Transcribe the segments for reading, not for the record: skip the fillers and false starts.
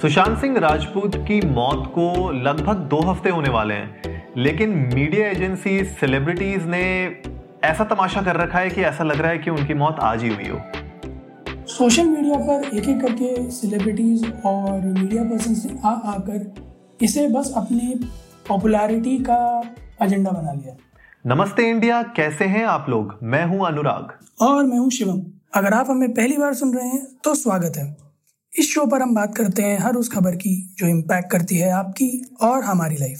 सुशांत सिंह राजपूत की मौत को लगभग 2 हफ्ते होने वाले हैं, लेकिन मीडिया एजेंसी सेलिब्रिटीज ने ऐसा तमाशा कर रखा है कि ऐसा लग रहा है कि उनकी मौत आज ही हुई हो। सोशल मीडिया पर एक एक करके सेलिब्रिटीज और मीडिया पर्सन्स ने आकर इसे बस अपनी पॉपुलैरिटी का एजेंडा बना लिया। नमस्ते इंडिया, कैसे हैं आप लोग? मैं हूं अनुराग और मैं हूं शिवम। अगर आप हमें पहली बार सुन रहे हैं तो स्वागत है। इस शो पर हम बात करते हैं हर उस खबर की जो इम्पैक्ट करती है आपकी और हमारी लाइफ।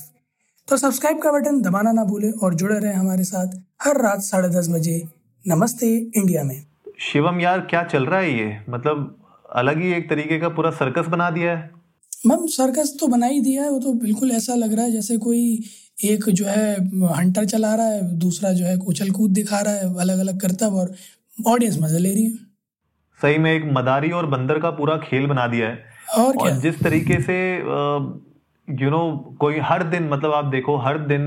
तो सब्सक्राइब का बटन दबाना ना भूलें और जुड़े रहें हमारे साथ हर रात 10:30 बजे नमस्ते इंडिया में। शिवम यार, क्या चल रहा है ये? मतलब अलग ही एक तरीके का पूरा सर्कस बना दिया है। मैम, सर्कस तो बना ही दिया है। वो तो बिल्कुल ऐसा लग रहा है जैसे कोई एक जो है हंटर चला रहा है, दूसरा जो है उछल कूद दिखा रहा है, अलग अलग करतब, और ऑडियंस मजा ले रही है। सही में एक मदारी और बंदर का पूरा खेल बना दिया है। और जिस तरीके से कोई हर दिन, मतलब आप देखो हर दिन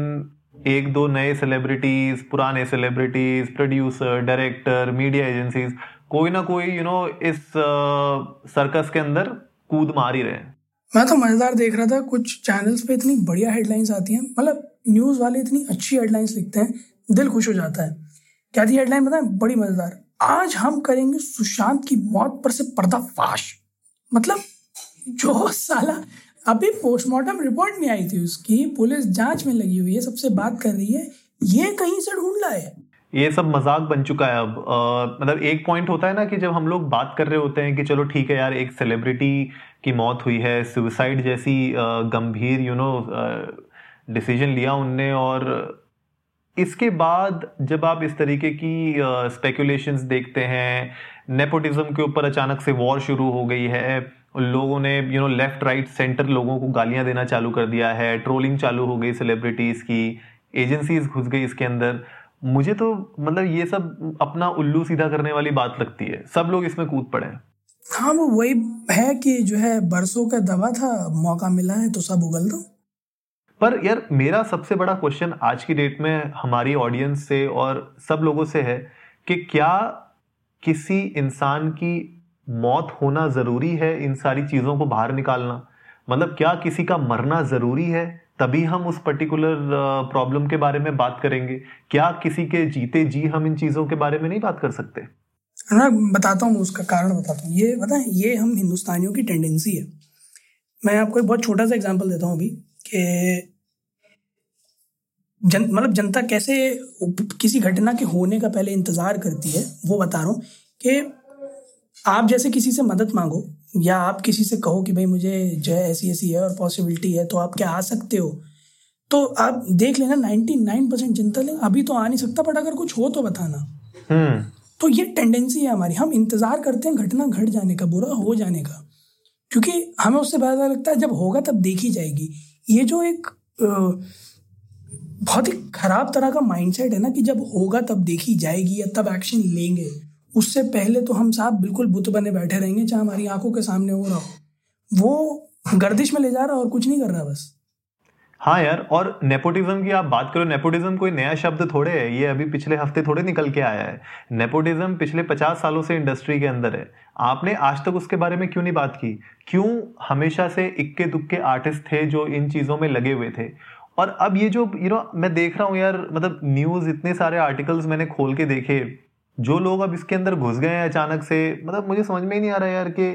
1-2 नए सेलिब्रिटीज, पुराने celebrities, producer, director, media agencies, कोई ना कोई इस सर्कस के अंदर कूद मार ही रहे हैं। मैं तो मजेदार देख रहा था, कुछ चैनल्स पे इतनी बढ़िया हेडलाइंस आती हैं, मतलब न्यूज वाले इतनी अच्छी हेडलाइंस लिखते हैं, दिल खुश हो जाता है। क्या थी हेडलाइन बताएं? बड़ी मजेदार। आज हम करेंगे सुशांत की मौत पर से पर्दाफाश। मतलब जो साला अभी पोस्टमार्टम रिपोर्ट नहीं आई थी उसकी, पुलिस जांच में लगी हुई है, सबसे बात कर रही है, ये कहीं से ढूंढ लाए। ये सब मजाक बन चुका है अब। मतलब एक पॉइंट होता है ना कि जब हम लोग बात कर रहे होते हैं कि चलो ठीक है यार, एक सेलिब्रिटी की मौत हुई है, सुसाइड जैसी गंभीर डिसीजन लिया उनने, और इसके बाद जब आप इस तरीके की स्पेकुलेशंस देखते हैं, नेपोटिज्म के ऊपर अचानक से वॉर शुरू हो गई है, लोगों ने लेफ्ट राइट सेंटर लोगों को गालियां देना चालू कर दिया है, ट्रोलिंग चालू हो गई सेलिब्रिटीज़ की, एजेंसीज घुस गई इसके अंदर। मुझे तो मतलब ये सब अपना उल्लू सीधा करने वाली बात लगती है, सब लोग इसमें कूद पड़े। हाँ, वो वही है कि जो है बरसों का दवा था, मौका मिला है तो सब उगल दो। पर यार, मेरा सबसे बड़ा क्वेश्चन आज की डेट में हमारी ऑडियंस से और सब लोगों से है कि क्या किसी इंसान की मौत होना ज़रूरी है इन सारी चीज़ों को बाहर निकालना? मतलब क्या किसी का मरना ज़रूरी है तभी हम उस पर्टिकुलर प्रॉब्लम के बारे में बात करेंगे? क्या किसी के जीते जी हम इन चीज़ों के बारे में नहीं बात कर सकते? मैं बताता हूँ, उसका कारण बताता हूँ। ये बताएं, ये हम हिंदुस्तानियों की टेंडेंसी है। मैं आपको एक बहुत छोटा सा एग्जाम्पल देता हूँ अभी कि मतलब जनता कैसे किसी घटना के होने का पहले इंतज़ार करती है, वो बता रहा हूँ। कि आप जैसे किसी से मदद मांगो या आप किसी से कहो कि भाई मुझे जो है ऐसी ऐसी है और पॉसिबिलिटी है, तो आप क्या आ सकते हो? तो आप देख लेना 99% जनता ले अभी तो आ नहीं सकता, बट अगर कुछ हो तो बताना। तो ये टेंडेंसी है हमारी, हम इंतज़ार करते हैं घटना घट जाने का, बुरा हो जाने का, क्योंकि हमें उससे पता लगता है जब होगा तब देखी जाएगी। ये जो एक बहुत ही खराब तरह का माइंडसेट है ना, कि जब होगा तब देखी जाएगी या तब एक्शन लेंगे, उससे पहले तो हम साहब बिल्कुल बुत बने बैठे रहेंगे, चाहे हमारी आंखों के सामने हो रहा हो। वो गर्दिश में ले जा रहा और कुछ नहीं कर रहा बस। हाँ यार, और नेपोटिज्म की आप बात करो, नेपोटिज्म कोई नया शब्द थोड़े है, ये अभी पिछले हफ्ते थोड़े निकल के आया है। नेपोटिज्म पिछले 50 सालों से इंडस्ट्री के अंदर है। आपने आज तक उसके बारे में क्यों नहीं बात की? क्यों हमेशा से इक्के दुक्के आर्टिस्ट थे जो इन चीज़ों में लगे हुए थे? और अब ये जो मैं देख रहा हूँ यार, मतलब न्यूज़, इतने सारे आर्टिकल्स मैंने खोल के देखे, जो लोग अब इसके अंदर घुस गए हैं अचानक से, मतलब मुझे समझ में ही नहीं आ रहा यार कि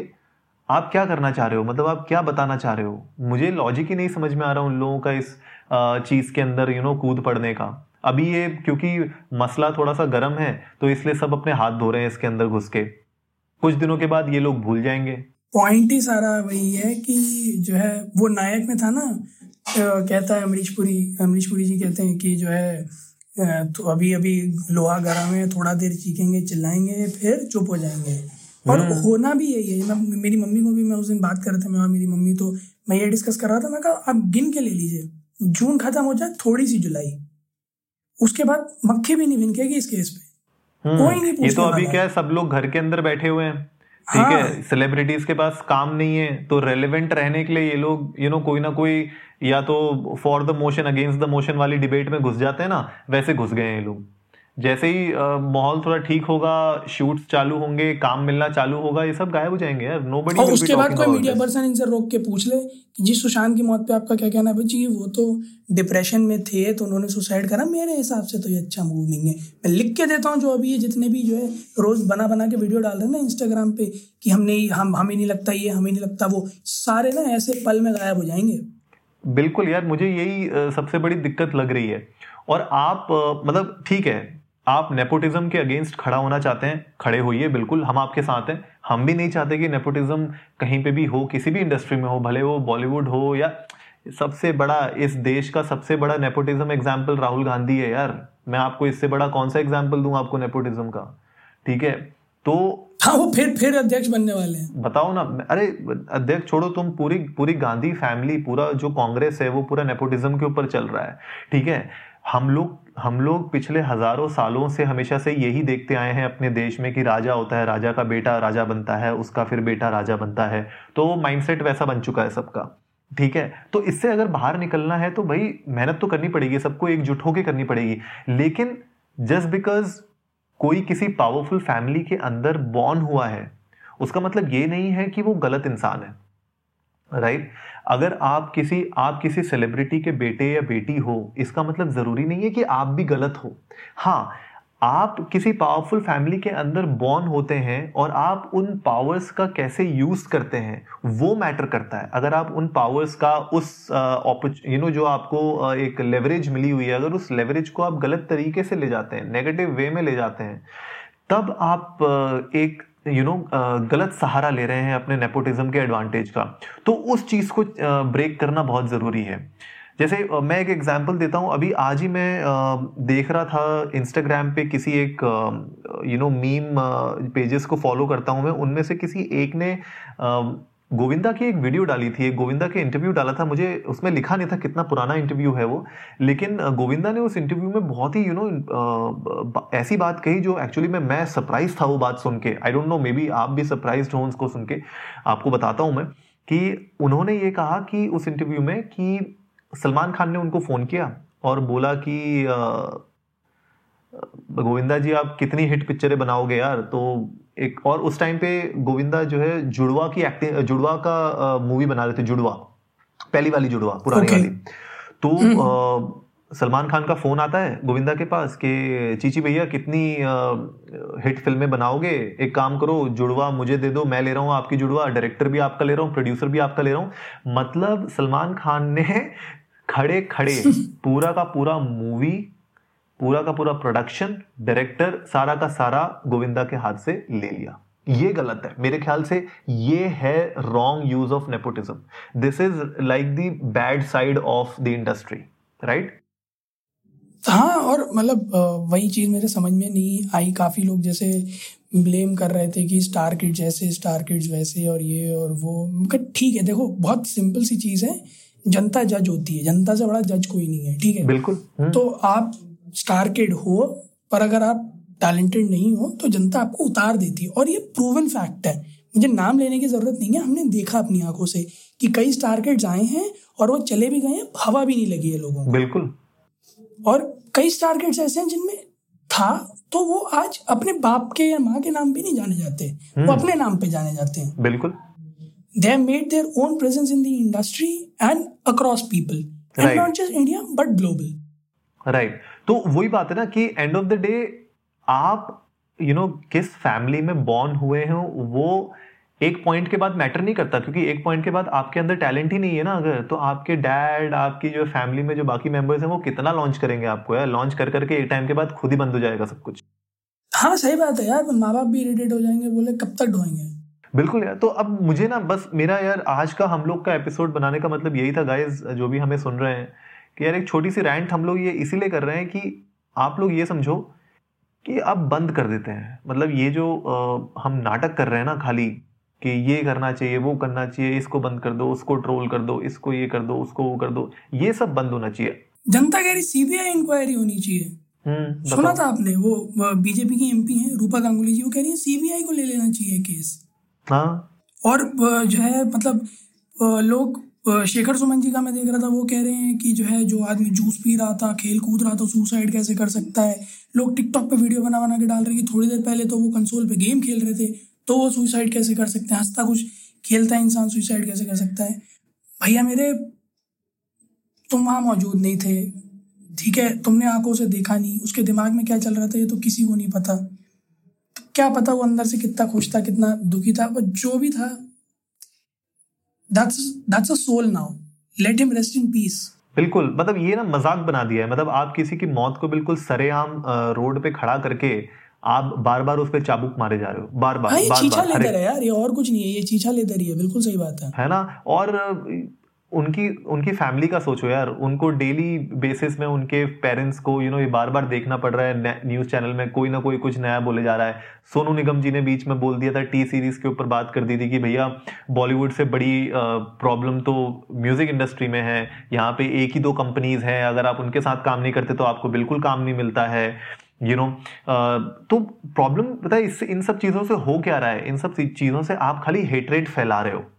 आप क्या करना चाह रहे हो, मतलब आप क्या बताना चाह रहे हो? मुझे लॉजिक ही नहीं समझ में आ रहा उन लोगों का इस चीज़ के अंदर कूद पड़ने का। अभी ये क्योंकि मसला थोड़ा सा गर्म है तो इसलिए सब अपने हाथ धो रहे हैं इसके अंदर घुस के, कुछ दिनों के बाद ये लोग भूल जाएंगे। पॉइंट ही सारा वही है कि जो है वो नायक में था ना, कहता है अमरीश पुरी जी कहते हैं कि जो है तो अभी लोहा गर्म है, थोड़ा देर चीखेंगे चिल्लाएंगे फिर चुप हो जाएंगे। और होना भी यही है। मेरी मम्मी को भी मैं उस दिन बात कर रहा था, मैं और मेरी मम्मी, तो मैं ये डिस्कस कर रहा था, मैं कहा आप गिन के ले लीजिए, जून खत्म हो जाए, थोड़ी सी जुलाई, उसके बाद मक्खी भी नहीं बिनकेगी इस केस पे, कोई नहीं पूछेगा। ये तो अभी क्या है, सब लोग घर के अंदर बैठे हुए हैं, ठीक है, सेलिब्रिटीज के पास काम नहीं है, तो रेलेवेंट रहने के लिए ये लोग कोई ना कोई, या तो for the motion against the motion वाली डिबेट में घुस जाते हैं ना, वैसे घुस गए हैं ये लोग। जैसे ही माहौल थोड़ा ठीक होगा, शूट्स चालू होंगे, काम मिलना चालू होगा, ये सब गायब हो जाएंगे यार, नोबडी। और उसके बाद कोई मीडिया पर्सन इनसे रोक के पूछ ले कि जी सुशांत की मौत पे आपका क्या कहना है? जी वो तो डिप्रेशन में थे तो उन्होंने सुसाइड करा, मेरे हिसाब से तो ये अच्छा मूव नहीं है। मैं लिख के देता हूँ जो अभी ये जितने भी जो है रोज बना बना के वीडियो डाल रहे हैं ना इंस्टाग्राम पे कि हम हमें नहीं लगता ये, हमें नहीं लगता वो, सारे ना ऐसे पल में गायब हो जाएंगे। बिल्कुल यार, मुझे यही सबसे बड़ी दिक्कत लग रही है। और आप मतलब ठीक है, आप नेपोटिज्म के अगेंस्ट खड़ा होना चाहते हैं, खड़े होइए, बिल्कुल हम आपके साथ हैं। हम भी नहीं चाहते कि नेपोटिज्म कहीं पे भी हो, किसी भी इंडस्ट्री में हो, भले वो बॉलीवुड हो या सबसे बड़ा, इस देश का सबसे बड़ा नेपोटिज्म एग्जाम्पल राहुल गांधी है यार। मैं आपको इससे बड़ा कौन सा एग्जाम्पल दूं आपको नेपोटिज्म का? ठीक है, तो हाँ वो फिर अध्यक्ष बनने वाले हैं, बताओ ना। अरे अध्यक्ष छोड़ो, तुम पूरी गांधी फैमिली, पूरा जो कांग्रेस है वो पूरा नेपोटिज्म के ऊपर चल रहा है। ठीक है, हम लोग पिछले हजारों सालों से हमेशा से यही देखते आए हैं अपने देश में कि राजा होता है, राजा का बेटा राजा बनता है, उसका फिर बेटा राजा बनता है, तो वो माइंडसेट वैसा बन चुका है सबका। ठीक है, तो इससे अगर बाहर निकलना है तो भाई मेहनत तो करनी पड़ेगी, सबको एकजुट होकर करनी पड़ेगी। लेकिन जस्ट बिकॉज कोई किसी पावरफुल फैमिली के अंदर बॉर्न हुआ है, उसका मतलब ये नहीं है कि वो गलत इंसान है, राइट? अगर आप किसी सेलिब्रिटी के बेटे या बेटी हो, इसका मतलब जरूरी नहीं है कि आप भी गलत हो। हाँ, आप किसी पावरफुल फैमिली के अंदर बॉर्न होते हैं और आप उन पावर्स का कैसे यूज करते हैं वो मैटर करता है। अगर आप उन पावर्स का उस जो आपको एक लेवरेज मिली हुई है, अगर उस लेवरेज को आप गलत तरीके से ले जाते हैं, नेगेटिव वे में ले जाते हैं, तब आप एक गलत सहारा ले रहे हैं अपने नेपोटिज्म के एडवांटेज का। तो उस चीज़ को ब्रेक करना बहुत ज़रूरी है। जैसे मैं एक एग्जांपल देता हूँ, अभी आज ही मैं देख रहा था इंस्टाग्राम पे किसी एक मीम पेजेस को फॉलो करता हूँ मैं, उनमें से किसी एक ने गोविंदा की एक वीडियो डाली थी, एक गोविंदा के इंटरव्यू डाला था। मुझे उसमें लिखा नहीं था कितना पुराना इंटरव्यू है वो, लेकिन गोविंदा ने उस इंटरव्यू में बहुत ही ऐसी बात कही जो एक्चुअली मैं सरप्राइज था वो बात सुन के। I don't know, maybe आप भी सरप्राइज हो उसको सुन के। आपको बताता हूँ मैं कि उन्होंने ये कहा कि उस इंटरव्यू में कि सलमान खान ने उनको फ़ोन किया और बोला कि गोविंदा जी आप कितनी हिट पिक्चरें बनाओगे यार। तो एक और उस टाइम पे गोविंदा जो है जुड़वा की एक्टिंग, जुड़वा का मूवी बना रहे थे, जुड़वा पहली वाली, जुड़वा पुरानी वाली। तो सलमान खान का फोन आता है गोविंदा के पास कि चीची भैया कितनी हिट फिल्में बनाओगे, एक काम करो जुड़वा मुझे दे दो, मैं ले रहा हूँ आपकी जुड़वा, डायरेक्टर भी आपका ले रहा हूँ, प्रोड्यूसर भी आपका ले रहा हूँ। मतलब सलमान खान ने खड़े खड़े पूरा का पूरा मूवी, पूरा का पूरा प्रोडक्शन, डायरेक्टर, सारा का सारा गोविंदा के हाथ से ले लिया। ये गलत है मेरे ख्याल से, ये है wrong use of nepotism. This is like the bad side of the industry, right? हाँ, और मतलब वही चीज़ मेरे समझ में नहीं आई। काफ़ी लोग जैसे ब्लेम कर रहे थे कि स्टार किड्स जैसे, स्टार किड्स वैसे, और ये और वो। ठीक है, देखो बहुत सिंपल सी चीज़ है, जनता जज होती है, जनता से बड़ा जज कोई नहीं है। ठीक है, बिल्कुल। तो आप स्टार किड हो, पर अगर आप टैलेंटेड नहीं हो तो जनता आपको उतार देती है, और ये प्रूवन फैक्ट है, मुझे नाम लेने की ज़रूरत नहीं है। हमने देखा अपनी आंखों से कि कई स्टार किड्स आए हैं और वो चले भी गए हैं, हवा भी नहीं लगी है लोगों को। बिल्कुल। और कई स्टार किड्स ऐसे हैं जिनमें था तो वो आज अपने बाप के या माँ के नाम पे नहीं जाने जाते, वो अपने नाम पे जाने जाते हैं। बिल्कुल। They have made their own presence in the industry and across people, and right. Not just India but global. Right. तो वही बात है ना कि एंड ऑफ द डे आप किस फैमिली में बॉर्न हुए हो वो एक पॉइंट के बाद मैटर नहीं करता, क्योंकि एक पॉइंट के बाद आपके अंदर टैलेंट ही नहीं है ना अगर, तो आपके डैड, आपकी जो फैमिली में जो बाकी मेंबर्स हैं वो कितना लॉन्च करेंगे आपको यार। लॉन्च कर करके एक टाइम के बाद खुद ही बंद हो जाएगा सब कुछ। हाँ सही बात है यार, माँ बाप भी इरिटेट हो जाएंगे, बोले कब तक ढोएंगे। बिल्कुल यार। तो अब मुझे ना बस मेरा यार आज का हम लोग का एपिसोड बनाने का मतलब यही था गाइज, जो भी हमें सुन रहे हैं, कि यार एक छोटी सी रैंट हम लोग ये इसीलिए कर रहे हैं कि आप लोग ये समझो कि अब बंद कर देते हैं। मतलब ये जो हम नाटक कर रहे हैं ना खाली कि ये करना चाहिए, वो करना चाहिए, इसको बंद कर दो, उसको ट्रोल कर दो, इसको ये कर दो, उसको वो कर दो, ये सब बंद होना चाहिए। जनता कह रही सीबीआई इंक्वायरी होनी चाहिए। सुना था आपने, वो बीजेपी की एमपी हैं रूपा गांगुली जी, वो कह रही है सीबीआई को ले लेना चाहिए केस। हाँ। और जो है मतलब लोग शेखर सुमन जी का मैं देख रहा था, वो कह रहे हैं कि जो है जो आदमी जूस पी रहा था, खेल कूद रहा था, सुसाइड कैसे कर सकता है। लोग टिकटॉक पे वीडियो बना बना के डाल रहे कि थोड़ी देर पहले तो वो कंसोल पे गेम खेल रहे थे, तो वो सुसाइड कैसे कर सकते हैं। हंसता कुछ खेलता है इंसान, सुसाइड कैसे कर सकता है। भैया मेरे, तुम वहाँ मौजूद नहीं थे, ठीक है, तुमने आंखों से देखा नहीं, उसके दिमाग में क्या चल रहा था ये तो किसी को नहीं पता। तो क्या पता वो अंदर से कितना खुश था, कितना दुखी था, वो जो भी था। That's a soul now. Let him rest in peace. बिल्कुल, मतलब ये ना मजाक बना दिया है। मतलब आप किसी की मौत को बिल्कुल सरेआम रोड पे खड़ा करके आप बार बार उस पे चाबुक मारे जा रहे हो, बार बार। ये चीछा लेदर है यार, ये और कुछ नहीं है, ये चीछा लेदर ही है। बिल्कुल सही बात है ना। और उनकी फैमिली का सोचो यार, उनको डेली बेसिस में उनके पेरेंट्स को ये बार बार देखना पड़ रहा है। न्यूज़ चैनल में कोई ना कोई कुछ नया बोले जा रहा है। सोनू निगम जी ने बीच में बोल दिया था, टी सीरीज़ के ऊपर बात कर दी थी कि भैया बॉलीवुड से बड़ी प्रॉब्लम तो म्यूज़िक इंडस्ट्री में है, यहाँ पे एक ही दो कंपनीज़ हैं, अगर आप उनके साथ काम नहीं करते तो आपको बिल्कुल काम नहीं मिलता है। तो प्रॉब्लम पता है इससे, इन सब चीज़ों से हो क्या रहा है, इन सब चीज़ों से आप खाली हेटरेट फैला रहे हो।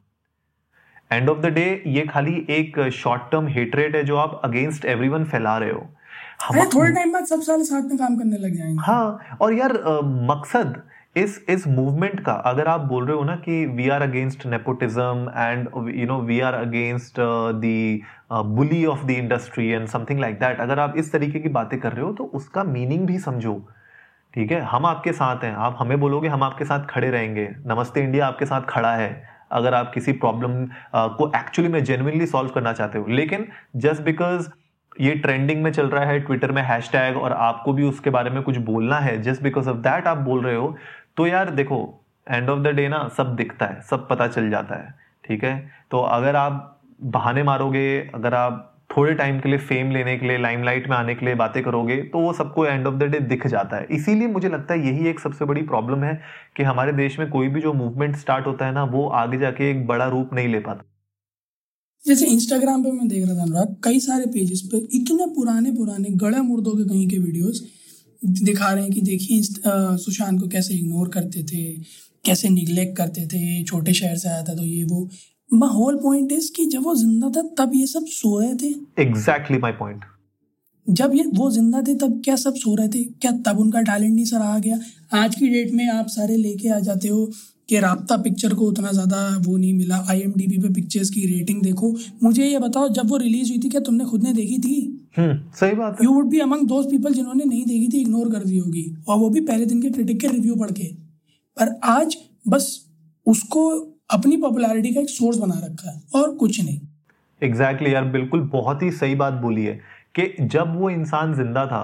एंड ऑफ द डे ये खाली एक शॉर्ट टर्म हेटरेट है जो आप अगेंस्ट एवरीवन फैला रहे हो। हम थोड़े टाइम बाद सब सारे साथ में काम करने लग जाएंगे। हाँ, और यार मकसद इस मूवमेंट का, अगर आप बोल रहे हो ना कि we are against nepotism and we are against the bully of the industry and something like that, अगर आप इस तरीके की बातें कर रहे हो तो उसका मीनिंग भी समझो। ठीक है, हम आपके साथ हैं, आप हमें बोलोगे हम आपके साथ खड़े रहेंगे। नमस्ते इंडिया आपके साथ खड़ा है अगर आप किसी प्रॉब्लम को एक्चुअली में जेन्युइनली सॉल्व करना चाहते हो। लेकिन जस्ट बिकॉज ये ट्रेंडिंग में चल रहा है ट्विटर में हैशटैग और आपको भी उसके बारे में कुछ बोलना है, जस्ट बिकॉज ऑफ दैट आप बोल रहे हो। तो यार देखो, एंड ऑफ द डे ना सब दिखता है, सब पता चल जाता है। ठीक है, तो अगर आप बहाने मारोगे, अगर आप थोड़े टाइम के लिए फेम लेने के लिए, लाइमलाइट में आने के लिए बातें करोगे, तो वो सबको एंड ऑफ द डे दिख जाता है। इसीलिए मुझे लगता है यही एक सबसे बड़ी प्रॉब्लम है कि हमारे देश में कोई भी जो मूवमेंट स्टार्ट होता है ना, वो आगे जाके एक बड़ा रूप नहीं ले पाता। जैसे इंस्टाग्राम पे मैं देख रहा था अनुराग, कई सारे पेजेस पे इतने पुराने गड़े मुर्दों के कहीं के वीडियोस दिखा रहे हैं कि देखिए सुशांत को कैसे इग्नोर करते थे, कैसे निगलेक्ट करते थे, छोटे शहर से आया था तो ये वो। My whole point is कि जब वो जिंदा था तब ये सब सो रहे थे। Exactly my point. जब वो जिंदा थे तब क्या सब सो रहे थे? क्या तब उनका टैलेंट नहीं सराहा गया? आज की डेट में आप सारे लेके आ जाते हो कि राब्ता पिक्चर को उतना ज़्यादा वो नहीं मिला, IMDb पे पिक्चर्स की रेटिंग देखो। मुझे ये बताओ, जब वो रिलीज हुई थी क्या तुमने खुद ने देखी थी? सही बात है। You would be among those people जिन्होंने नहीं देखी थी, इग्नोर कर दी होगी, और वो भी पहले दिन के क्रिटिक के रिव्यू पढ़ के। पर आज बस उसको अपनी पॉपुलैरिटी का एक सोर्स बना रखा है और कुछ नहीं। एग्जैक्टली यार, बिल्कुल बहुत ही सही बात बोली है कि जब वो इंसान जिंदा था,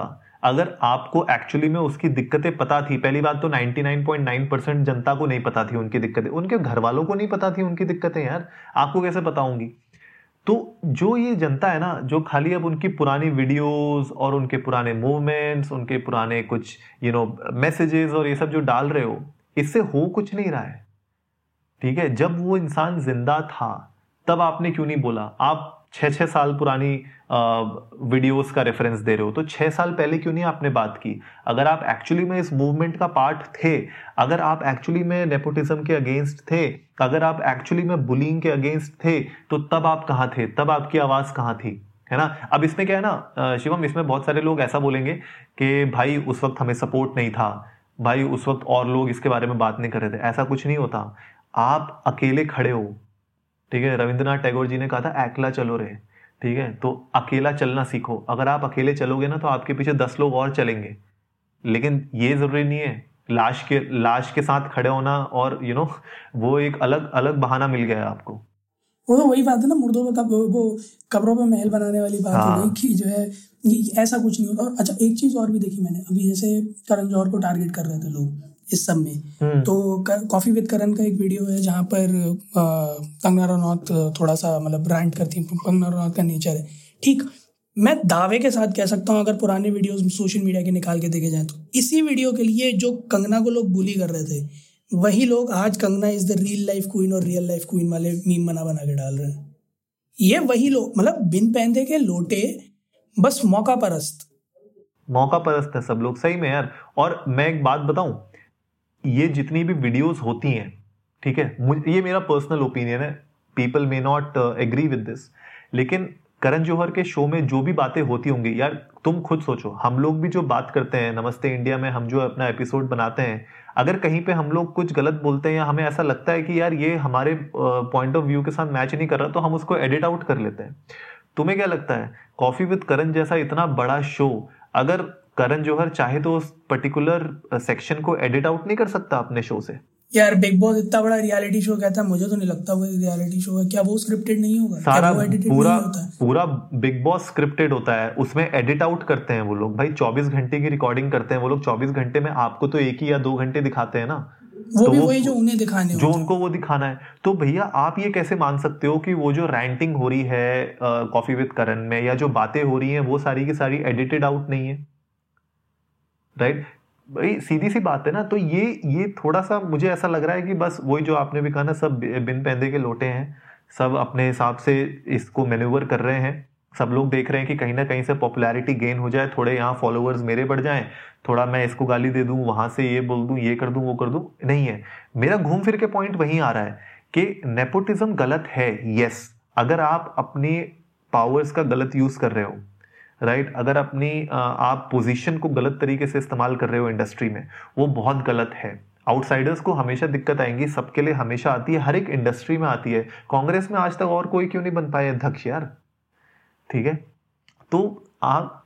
अगर आपको एक्चुअली में उसकी दिक्कतें पता थी, पहली बात तो 99.9% जनता को नहीं पता थी उनकी दिक्कतें, उनके घर वालों को नहीं पता थी उनकी दिक्कतें। यार आपको कैसे पता होंगी? तो जो ये जनता है ना, जो खाली अब उनकी पुरानी वीडियोस और उनके पुराने मूवमेंट्स, उनके पुराने कुछ मैसेजेस और ये सब जो डाल रहे हो, इससे हो कुछ नहीं रहा है। ठीक है, जब वो इंसान जिंदा था तब आपने क्यों नहीं बोला? आप 6 साल पुरानी वीडियोस का रेफरेंस दे रहे हो, तो 6 साल पहले क्यों नहीं आपने बात की? अगर आप एक्चुअली में इस मूवमेंट का पार्ट थे, अगर आप एक्चुअली में नेपोटिज्म के अगेंस्ट थे, अगर आप एक्चुअली में बुलिंग के अगेंस्ट थे, तो तब आप कहाँ थे? तब आपकी आवाज़ कहाँ थी? है ना। अब इसमें क्या है ना शिवम, इसमें बहुत सारे लोग ऐसा बोलेंगे कि भाई उस वक्त हमें सपोर्ट नहीं था, भाई उस वक्त और लोग इसके बारे में बात नहीं कर रहे थे। ऐसा कुछ नहीं होता, आप अकेले खड़े हो। ठीक है, रविंद्रनाथ टैगोर जी ने कहा था अकेला चलो रे। ठीक है, तो अकेला चलना सीखो। अगर आप अकेले चलोगे ना तो आपके पीछे 10 लोग और चलेंगे, लेकिन ये जरूरी नहीं है। लाश के साथ खड़े होना और वो एक अलग बहाना मिल गया आपको। वो तो वही बात है ना, मुर्दों पे कब्रों पे महल बनाने वाली बात हो गई कि जो है ऐसा कुछ नहीं होता। और अच्छा, एक चीज और भी देखी मैंने अभी, जैसे करण जौहर को टारगेट कर रहे थे लोग इस सब में, तो कॉफी विद करण का एक वीडियो है जहाँ पर कंगना थोड़ा सा मतलब ब्रांड करती है, कंगना का नेचर है। ठीक, मैं दावे के साथ कह सकता हूँ अगर पुराने वीडियोस सोशल मीडिया के निकाल के देखे जाएं तो इसी वीडियो के लिए जो कंगना को लोग बुली कर रहे थे, वही लोग आज Kangana is the real life queen और रियल लाइफ क्वीन वाले मीम बना के डाल रहे हैं। ये वही लोग, मतलब बिन पहनते के लोटे, बस मौका परस्त है सब लोग, सही में यार। और मैं एक बात बताऊं, ये जितनी भी वीडियोस होती हैं, ठीक है, ये मेरा पर्सनल ओपिनियन है, people may not agree with this, लेकिन करण जौहर के शो में जो भी बातें होती होंगी, यार तुम खुद सोचो, हम लोग भी जो बात करते हैं नमस्ते इंडिया में, हम जो अपना एपिसोड बनाते हैं, अगर कहीं पे हम लोग कुछ गलत बोलते हैं या हमें ऐसा लगता है कि यार ये हमारे पॉइंट ऑफ व्यू के साथ मैच नहीं कर रहा, तो हम उसको एडिट आउट कर लेते हैं। तुम्हें क्या लगता है, कॉफी विद करण जैसा इतना बड़ा शो, अगर करण जौहर चाहे तो उस पर्टिकुलर सेक्शन को एडिट आउट नहीं कर सकता अपने शो से? यार बिग बॉस इतना बड़ा रियलिटी शो कहता है, मुझे तो नहीं लगता वो रियलिटी शो है। क्या वो स्क्रिप्टेड नहीं होगा? सारा पूरा बिग बॉस स्क्रिप्टेड होता है, उसमें एडिट आउट करते हैं वो लोग। भाई 24 घंटे की रिकॉर्डिंग करते हैं वो लोग, 24 घंटे में आपको तो एक ही या 2 घंटे दिखाते हैं ना, वो तो भी वही जो उन्हें दिखाने जो उनको वो दिखाना है। तो भैया आप ये कैसे मान सकते हो कि वो जो रैंटिंग हो रही है कॉफी विद करण में या जो बातें हो रही है वो सारी की सारी एडिटेड आउट नहीं है? राइट, भाई सीधी सी बात है ना। तो ये थोड़ा सा मुझे ऐसा लग रहा है कि बस वही जो आपने भी कहा ना, सब बिन पैंदे के लोटे हैं, सब अपने हिसाब से इसको मैन्यूवर कर रहे हैं। सब लोग देख रहे हैं कि कहीं ना कहीं से पॉपुलैरिटी गेन हो जाए, थोड़े यहाँ फॉलोअर्स मेरे बढ़ जाएं, थोड़ा मैं इसको गाली दे दूं, वहाँ से ये बोल दूं, ये कर दूं, वो कर दूं। नहीं है, मेरा घूम फिर के पॉइंट वहीं आ रहा है कि नेपोटिज्म गलत है। यस, अगर आप अपने पावर्स का गलत यूज़ कर रहे हो, राइट, अगर अपनी आप पोजीशन को गलत तरीके से इस्तेमाल कर रहे हो इंडस्ट्री में, वो बहुत गलत है। आउटसाइडर्स को हमेशा दिक्कत आएंगी, सबके लिए हमेशा आती है, हर एक इंडस्ट्री में आती है। कांग्रेस में आज तक और कोई क्यों नहीं बन पाए अध्यक्ष यार? ठीक है, तो आप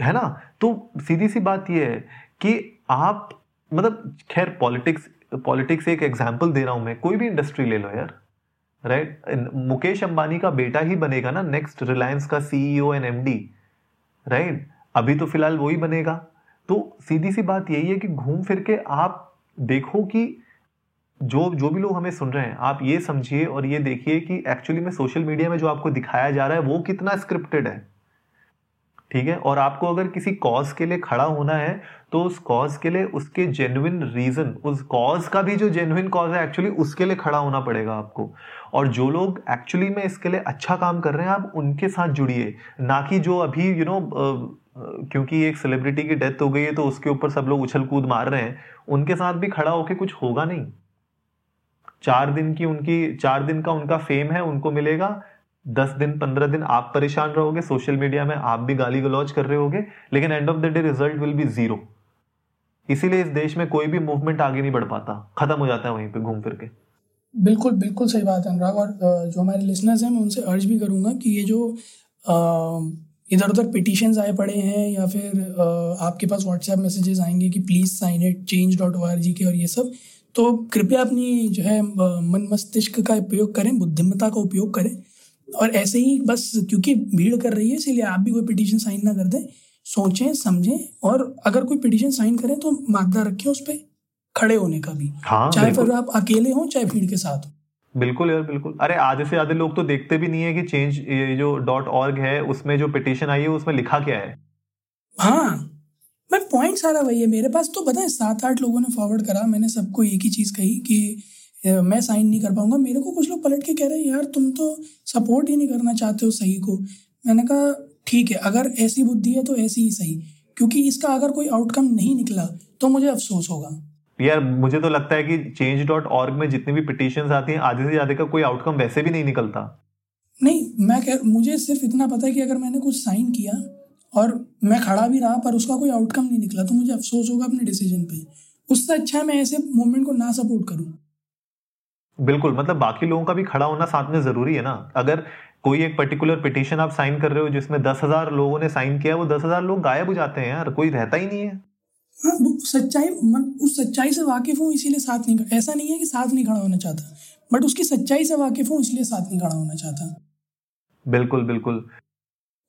है ना, तो सीधी सी बात ये है कि आप मतलब, खैर पॉलिटिक्स एक एग्जाम्पल दे रहा हूं मैं, कोई भी इंडस्ट्री ले लो यार, राइट। मुकेश अंबानी का बेटा ही बनेगा ना नेक्स्ट रिलायंस का CEO एंड MD, राइट, अभी तो फिलहाल वही बनेगा। तो सीधी सी बात यही है कि घूम फिर के आप देखो कि जो भी लोग हमें सुन रहे हैं, आप ये समझिए और ये देखिए कि एक्चुअली में सोशल मीडिया में जो आपको दिखाया जा रहा है वो कितना स्क्रिप्टेड है। ठीक है, और आपको अगर किसी कॉज के लिए खड़ा होना है तो उस कॉज के लिए उसके जेन्युइन रीजन, उस कॉज का भी जो जेन्युइन कॉज है एक्चुअली उसके लिए खड़ा होना पड़ेगा आपको। और जो लोग एक्चुअली में इसके लिए अच्छा काम कर रहे हैं, आप उनके साथ जुड़िए, ना कि जो अभी क्योंकि एक सेलिब्रिटी की डेथ हो गई है तो उसके ऊपर सब लोग उछल कूद मार रहे हैं। उनके साथ भी खड़ा होके कुछ होगा नहीं। 4 दिन की उनकी 4 दिन का उनका फेम है, उनको मिलेगा। 10 दिन 15 दिन आप परेशान रहोगे, सोशल मीडिया में आप भी गाली गलौज कर रहे होगे, लेकिन end of the day result will be 0। इसीलिए इस देश में कोई भी मूवमेंट आगे नहीं बढ़ पाता, खत्म हो जाता है वहीं पे घूम फिर के। बिल्कुल बिल्कुल सही बात है अनुराग, और जो हमारे लिसनर्स हैं मैं उनसे अर्ज भी करूंगा कि ये जो इधर उधर पिटिशंस आए पड़े हैं या फिर आपके पास व्हाट्सएप मैसेजेस आएंगे कि प्लीज साइन इट change.org के और ये सब, तो कृपया अपनी जो है मन मस्तिष्क का उपयोग करें, बुद्धिमत्ता का उपयोग करें। और ऐसे ही बस क्योंकि भीड़ कर रही है इसलिए आप भी कोई पिटीशन साइन ना कर दें, सोचें समझें, और अगर कोई पिटीशन साइन करें तो मादा रखें उस पर खड़े होने का भी, चाहे फिर आप अकेले हो चाहे भीड़ के साथ हो। बिल्कुल यार बिल्कुल। अरे आधे से आधे लोग तो देखते भी नहीं है कि चेंज जो .org है उसमें जो पिटीशन आई है उसमें लिखा क्या है। हाँ, मैं पॉइंट सारा वही है मेरे पास। तो बताए 7-8 लोगों ने फॉरवर्ड करा, मैंने सबको एक ही चीज कही कि मैं साइन नहीं कर पाऊंगा। मेरे को कुछ लोग पलट के कह रहे हैं यार तुम तो सपोर्ट ही नहीं करना चाहते हो सही को। मैंने कहा ठीक है, अगर ऐसी बुद्धि है तो ऐसी ही सही, क्योंकि इसका अगर कोई आउटकम नहीं निकला तो मुझे अफसोस होगा। यार मुझे तो लगता है कि change.org में जितनी भी पिटीशंस आती हैं आधे से ज़्यादा का कोई आउटकम वैसे भी नहीं निकलता। नहीं, मुझे सिर्फ इतना पता है कि अगर मैंने कुछ साइन किया और मैं खड़ा भी रहा पर उसका कोई आउटकम नहीं निकला तो मुझे अफसोस होगा अपने डिसीजन पे। उससे अच्छा मैं ऐसे मूवमेंट को ना सपोर्ट करूं। बिल्कुल, मतलब बाकी लोगों का भी खड़ा होना साथ में जरूरी है ना। अगर कोई एक पर्टिकुलर पिटीशन आप साइन कर रहे हो जिसमें 10,000 लोगों ने साइन किया, वो 10,000 लोग गायब हो जाते हैं यार, कोई रहता ही नहीं है। हाँ, उस सच्चाई से वाकिफ हूँ इसीलिए साथ नहीं, ऐसा नहीं है कि साथ नहीं खड़ा होना चाहता, बट उसकी सच्चाई से वाकिफ हूँ इसलिए साथ नहीं खड़ा होना चाहता। बिल्कुल बिल्कुल।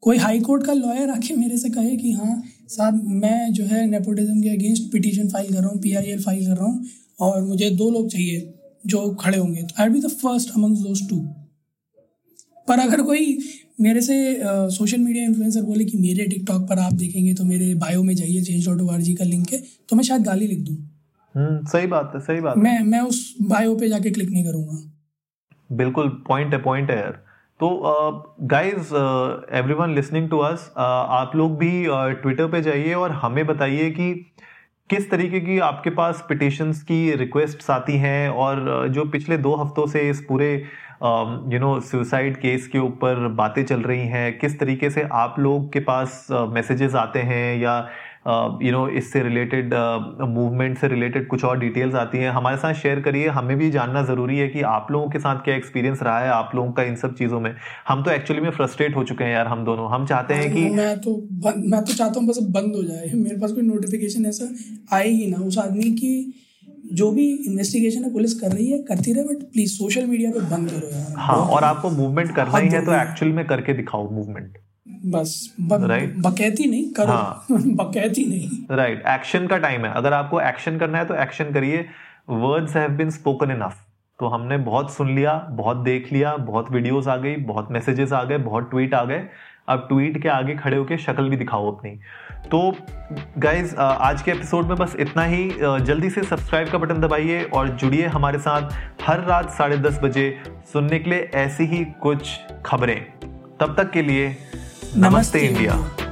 कोई हाई कोर्ट का लॉयर आके मेरे से कहे कि हाँ साहब मैं जो है नेपोटिज्म के अगेंस्ट पिटीशन फाइल कर रहा हूँ, PIL फाइल कर रहा हूँ और मुझे 2 लोग चाहिए जो खड़े होंगे, तो I will be the first amongst those 2। पर अगर कोई मेरे से सोशल मीडिया इन्फ्लुएंसर बोले कि मेरे टिकटॉक पर आप देखेंगे तो मेरे बायो में जाइए, change.org का लिंक है, तो मैं शायद गाली लिख दूँ। सही बात है, सही बात है। मैं उस बायो पे जाके क्लिक नहीं करूँगा। बिल्कुल, पॉइंट है यार। तो guys, everyone listening to us, आप लोग भी ट्विटर पे जाइए और हमें बताइए कि किस तरीके की आपके पास पिटिशंस की रिक्वेस्ट्स आती हैं, और जो पिछले 2 हफ्तों से इस पूरे सुसाइड केस के ऊपर बातें चल रही हैं, किस तरीके से आप लोग के पास मैसेजेस आते हैं या इससे रिलेटेड मूवमेंट से रिलेटेड कुछ और डिटेल्स आती हैं, हमारे साथ शेयर करिए। हमें भी जानना ज़रूरी है कि आप लोगों के साथ क्या एक्सपीरियंस रहा है आप लोगों का इन सब चीज़ों में। हम तो एक्चुअली में फ्रस्ट्रेट हो चुके हैं यार, हम दोनों। हम चाहते हैं कि मैं तो चाहता हूँ बस बंद हो जाए, मेरे पास कोई नोटिफिकेशन ऐसा आए ही ना उस आदमी की। जो भी इन्वेस्टिगेशन है पुलिस कर रही है, करती रहे, बट प्लीज सोशल मीडिया पे बंद करो यार। हाँ, और आपको मूवमेंट करना ही है तो एक्चुअल में करके दिखाओ मूवमेंट, बस बकैती नहीं करो। हाँ, बकैती नहीं, राइट। एक्शन का टाइम है, अगर आपको एक्शन करना है तो एक्शन करिए। Words have been spoken enough, तो हमने बहुत सुन लिया, बहुत देख लिया, बहुत वीडियोस आ गई, बहुत मैसेजेस आ गए, बहुत ट्वीट आ गए। अब ट्वीट के आगे खड़े होके शक्ल भी दिखाओ अपनी। तो गाइज, आज के एपिसोड में बस इतना ही। जल्दी से सब्सक्राइब का बटन दबाइए और जुड़िए हमारे साथ हर रात 10:30 बजे सुनने के लिए ऐसी ही कुछ खबरें। तब तक के लिए नमस्ते इंडिया।